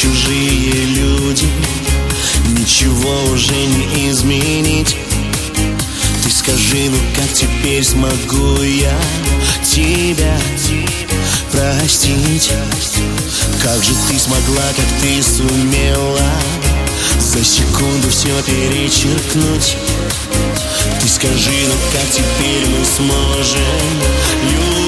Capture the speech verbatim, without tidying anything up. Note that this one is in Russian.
чужие люди, ничего уже не изменить. Ты скажи, ну как теперь смогу я тебя простить? Как же ты смогла, как ты сумела за секунду все перечеркнуть? Ты скажи, ну как теперь мы сможем любить?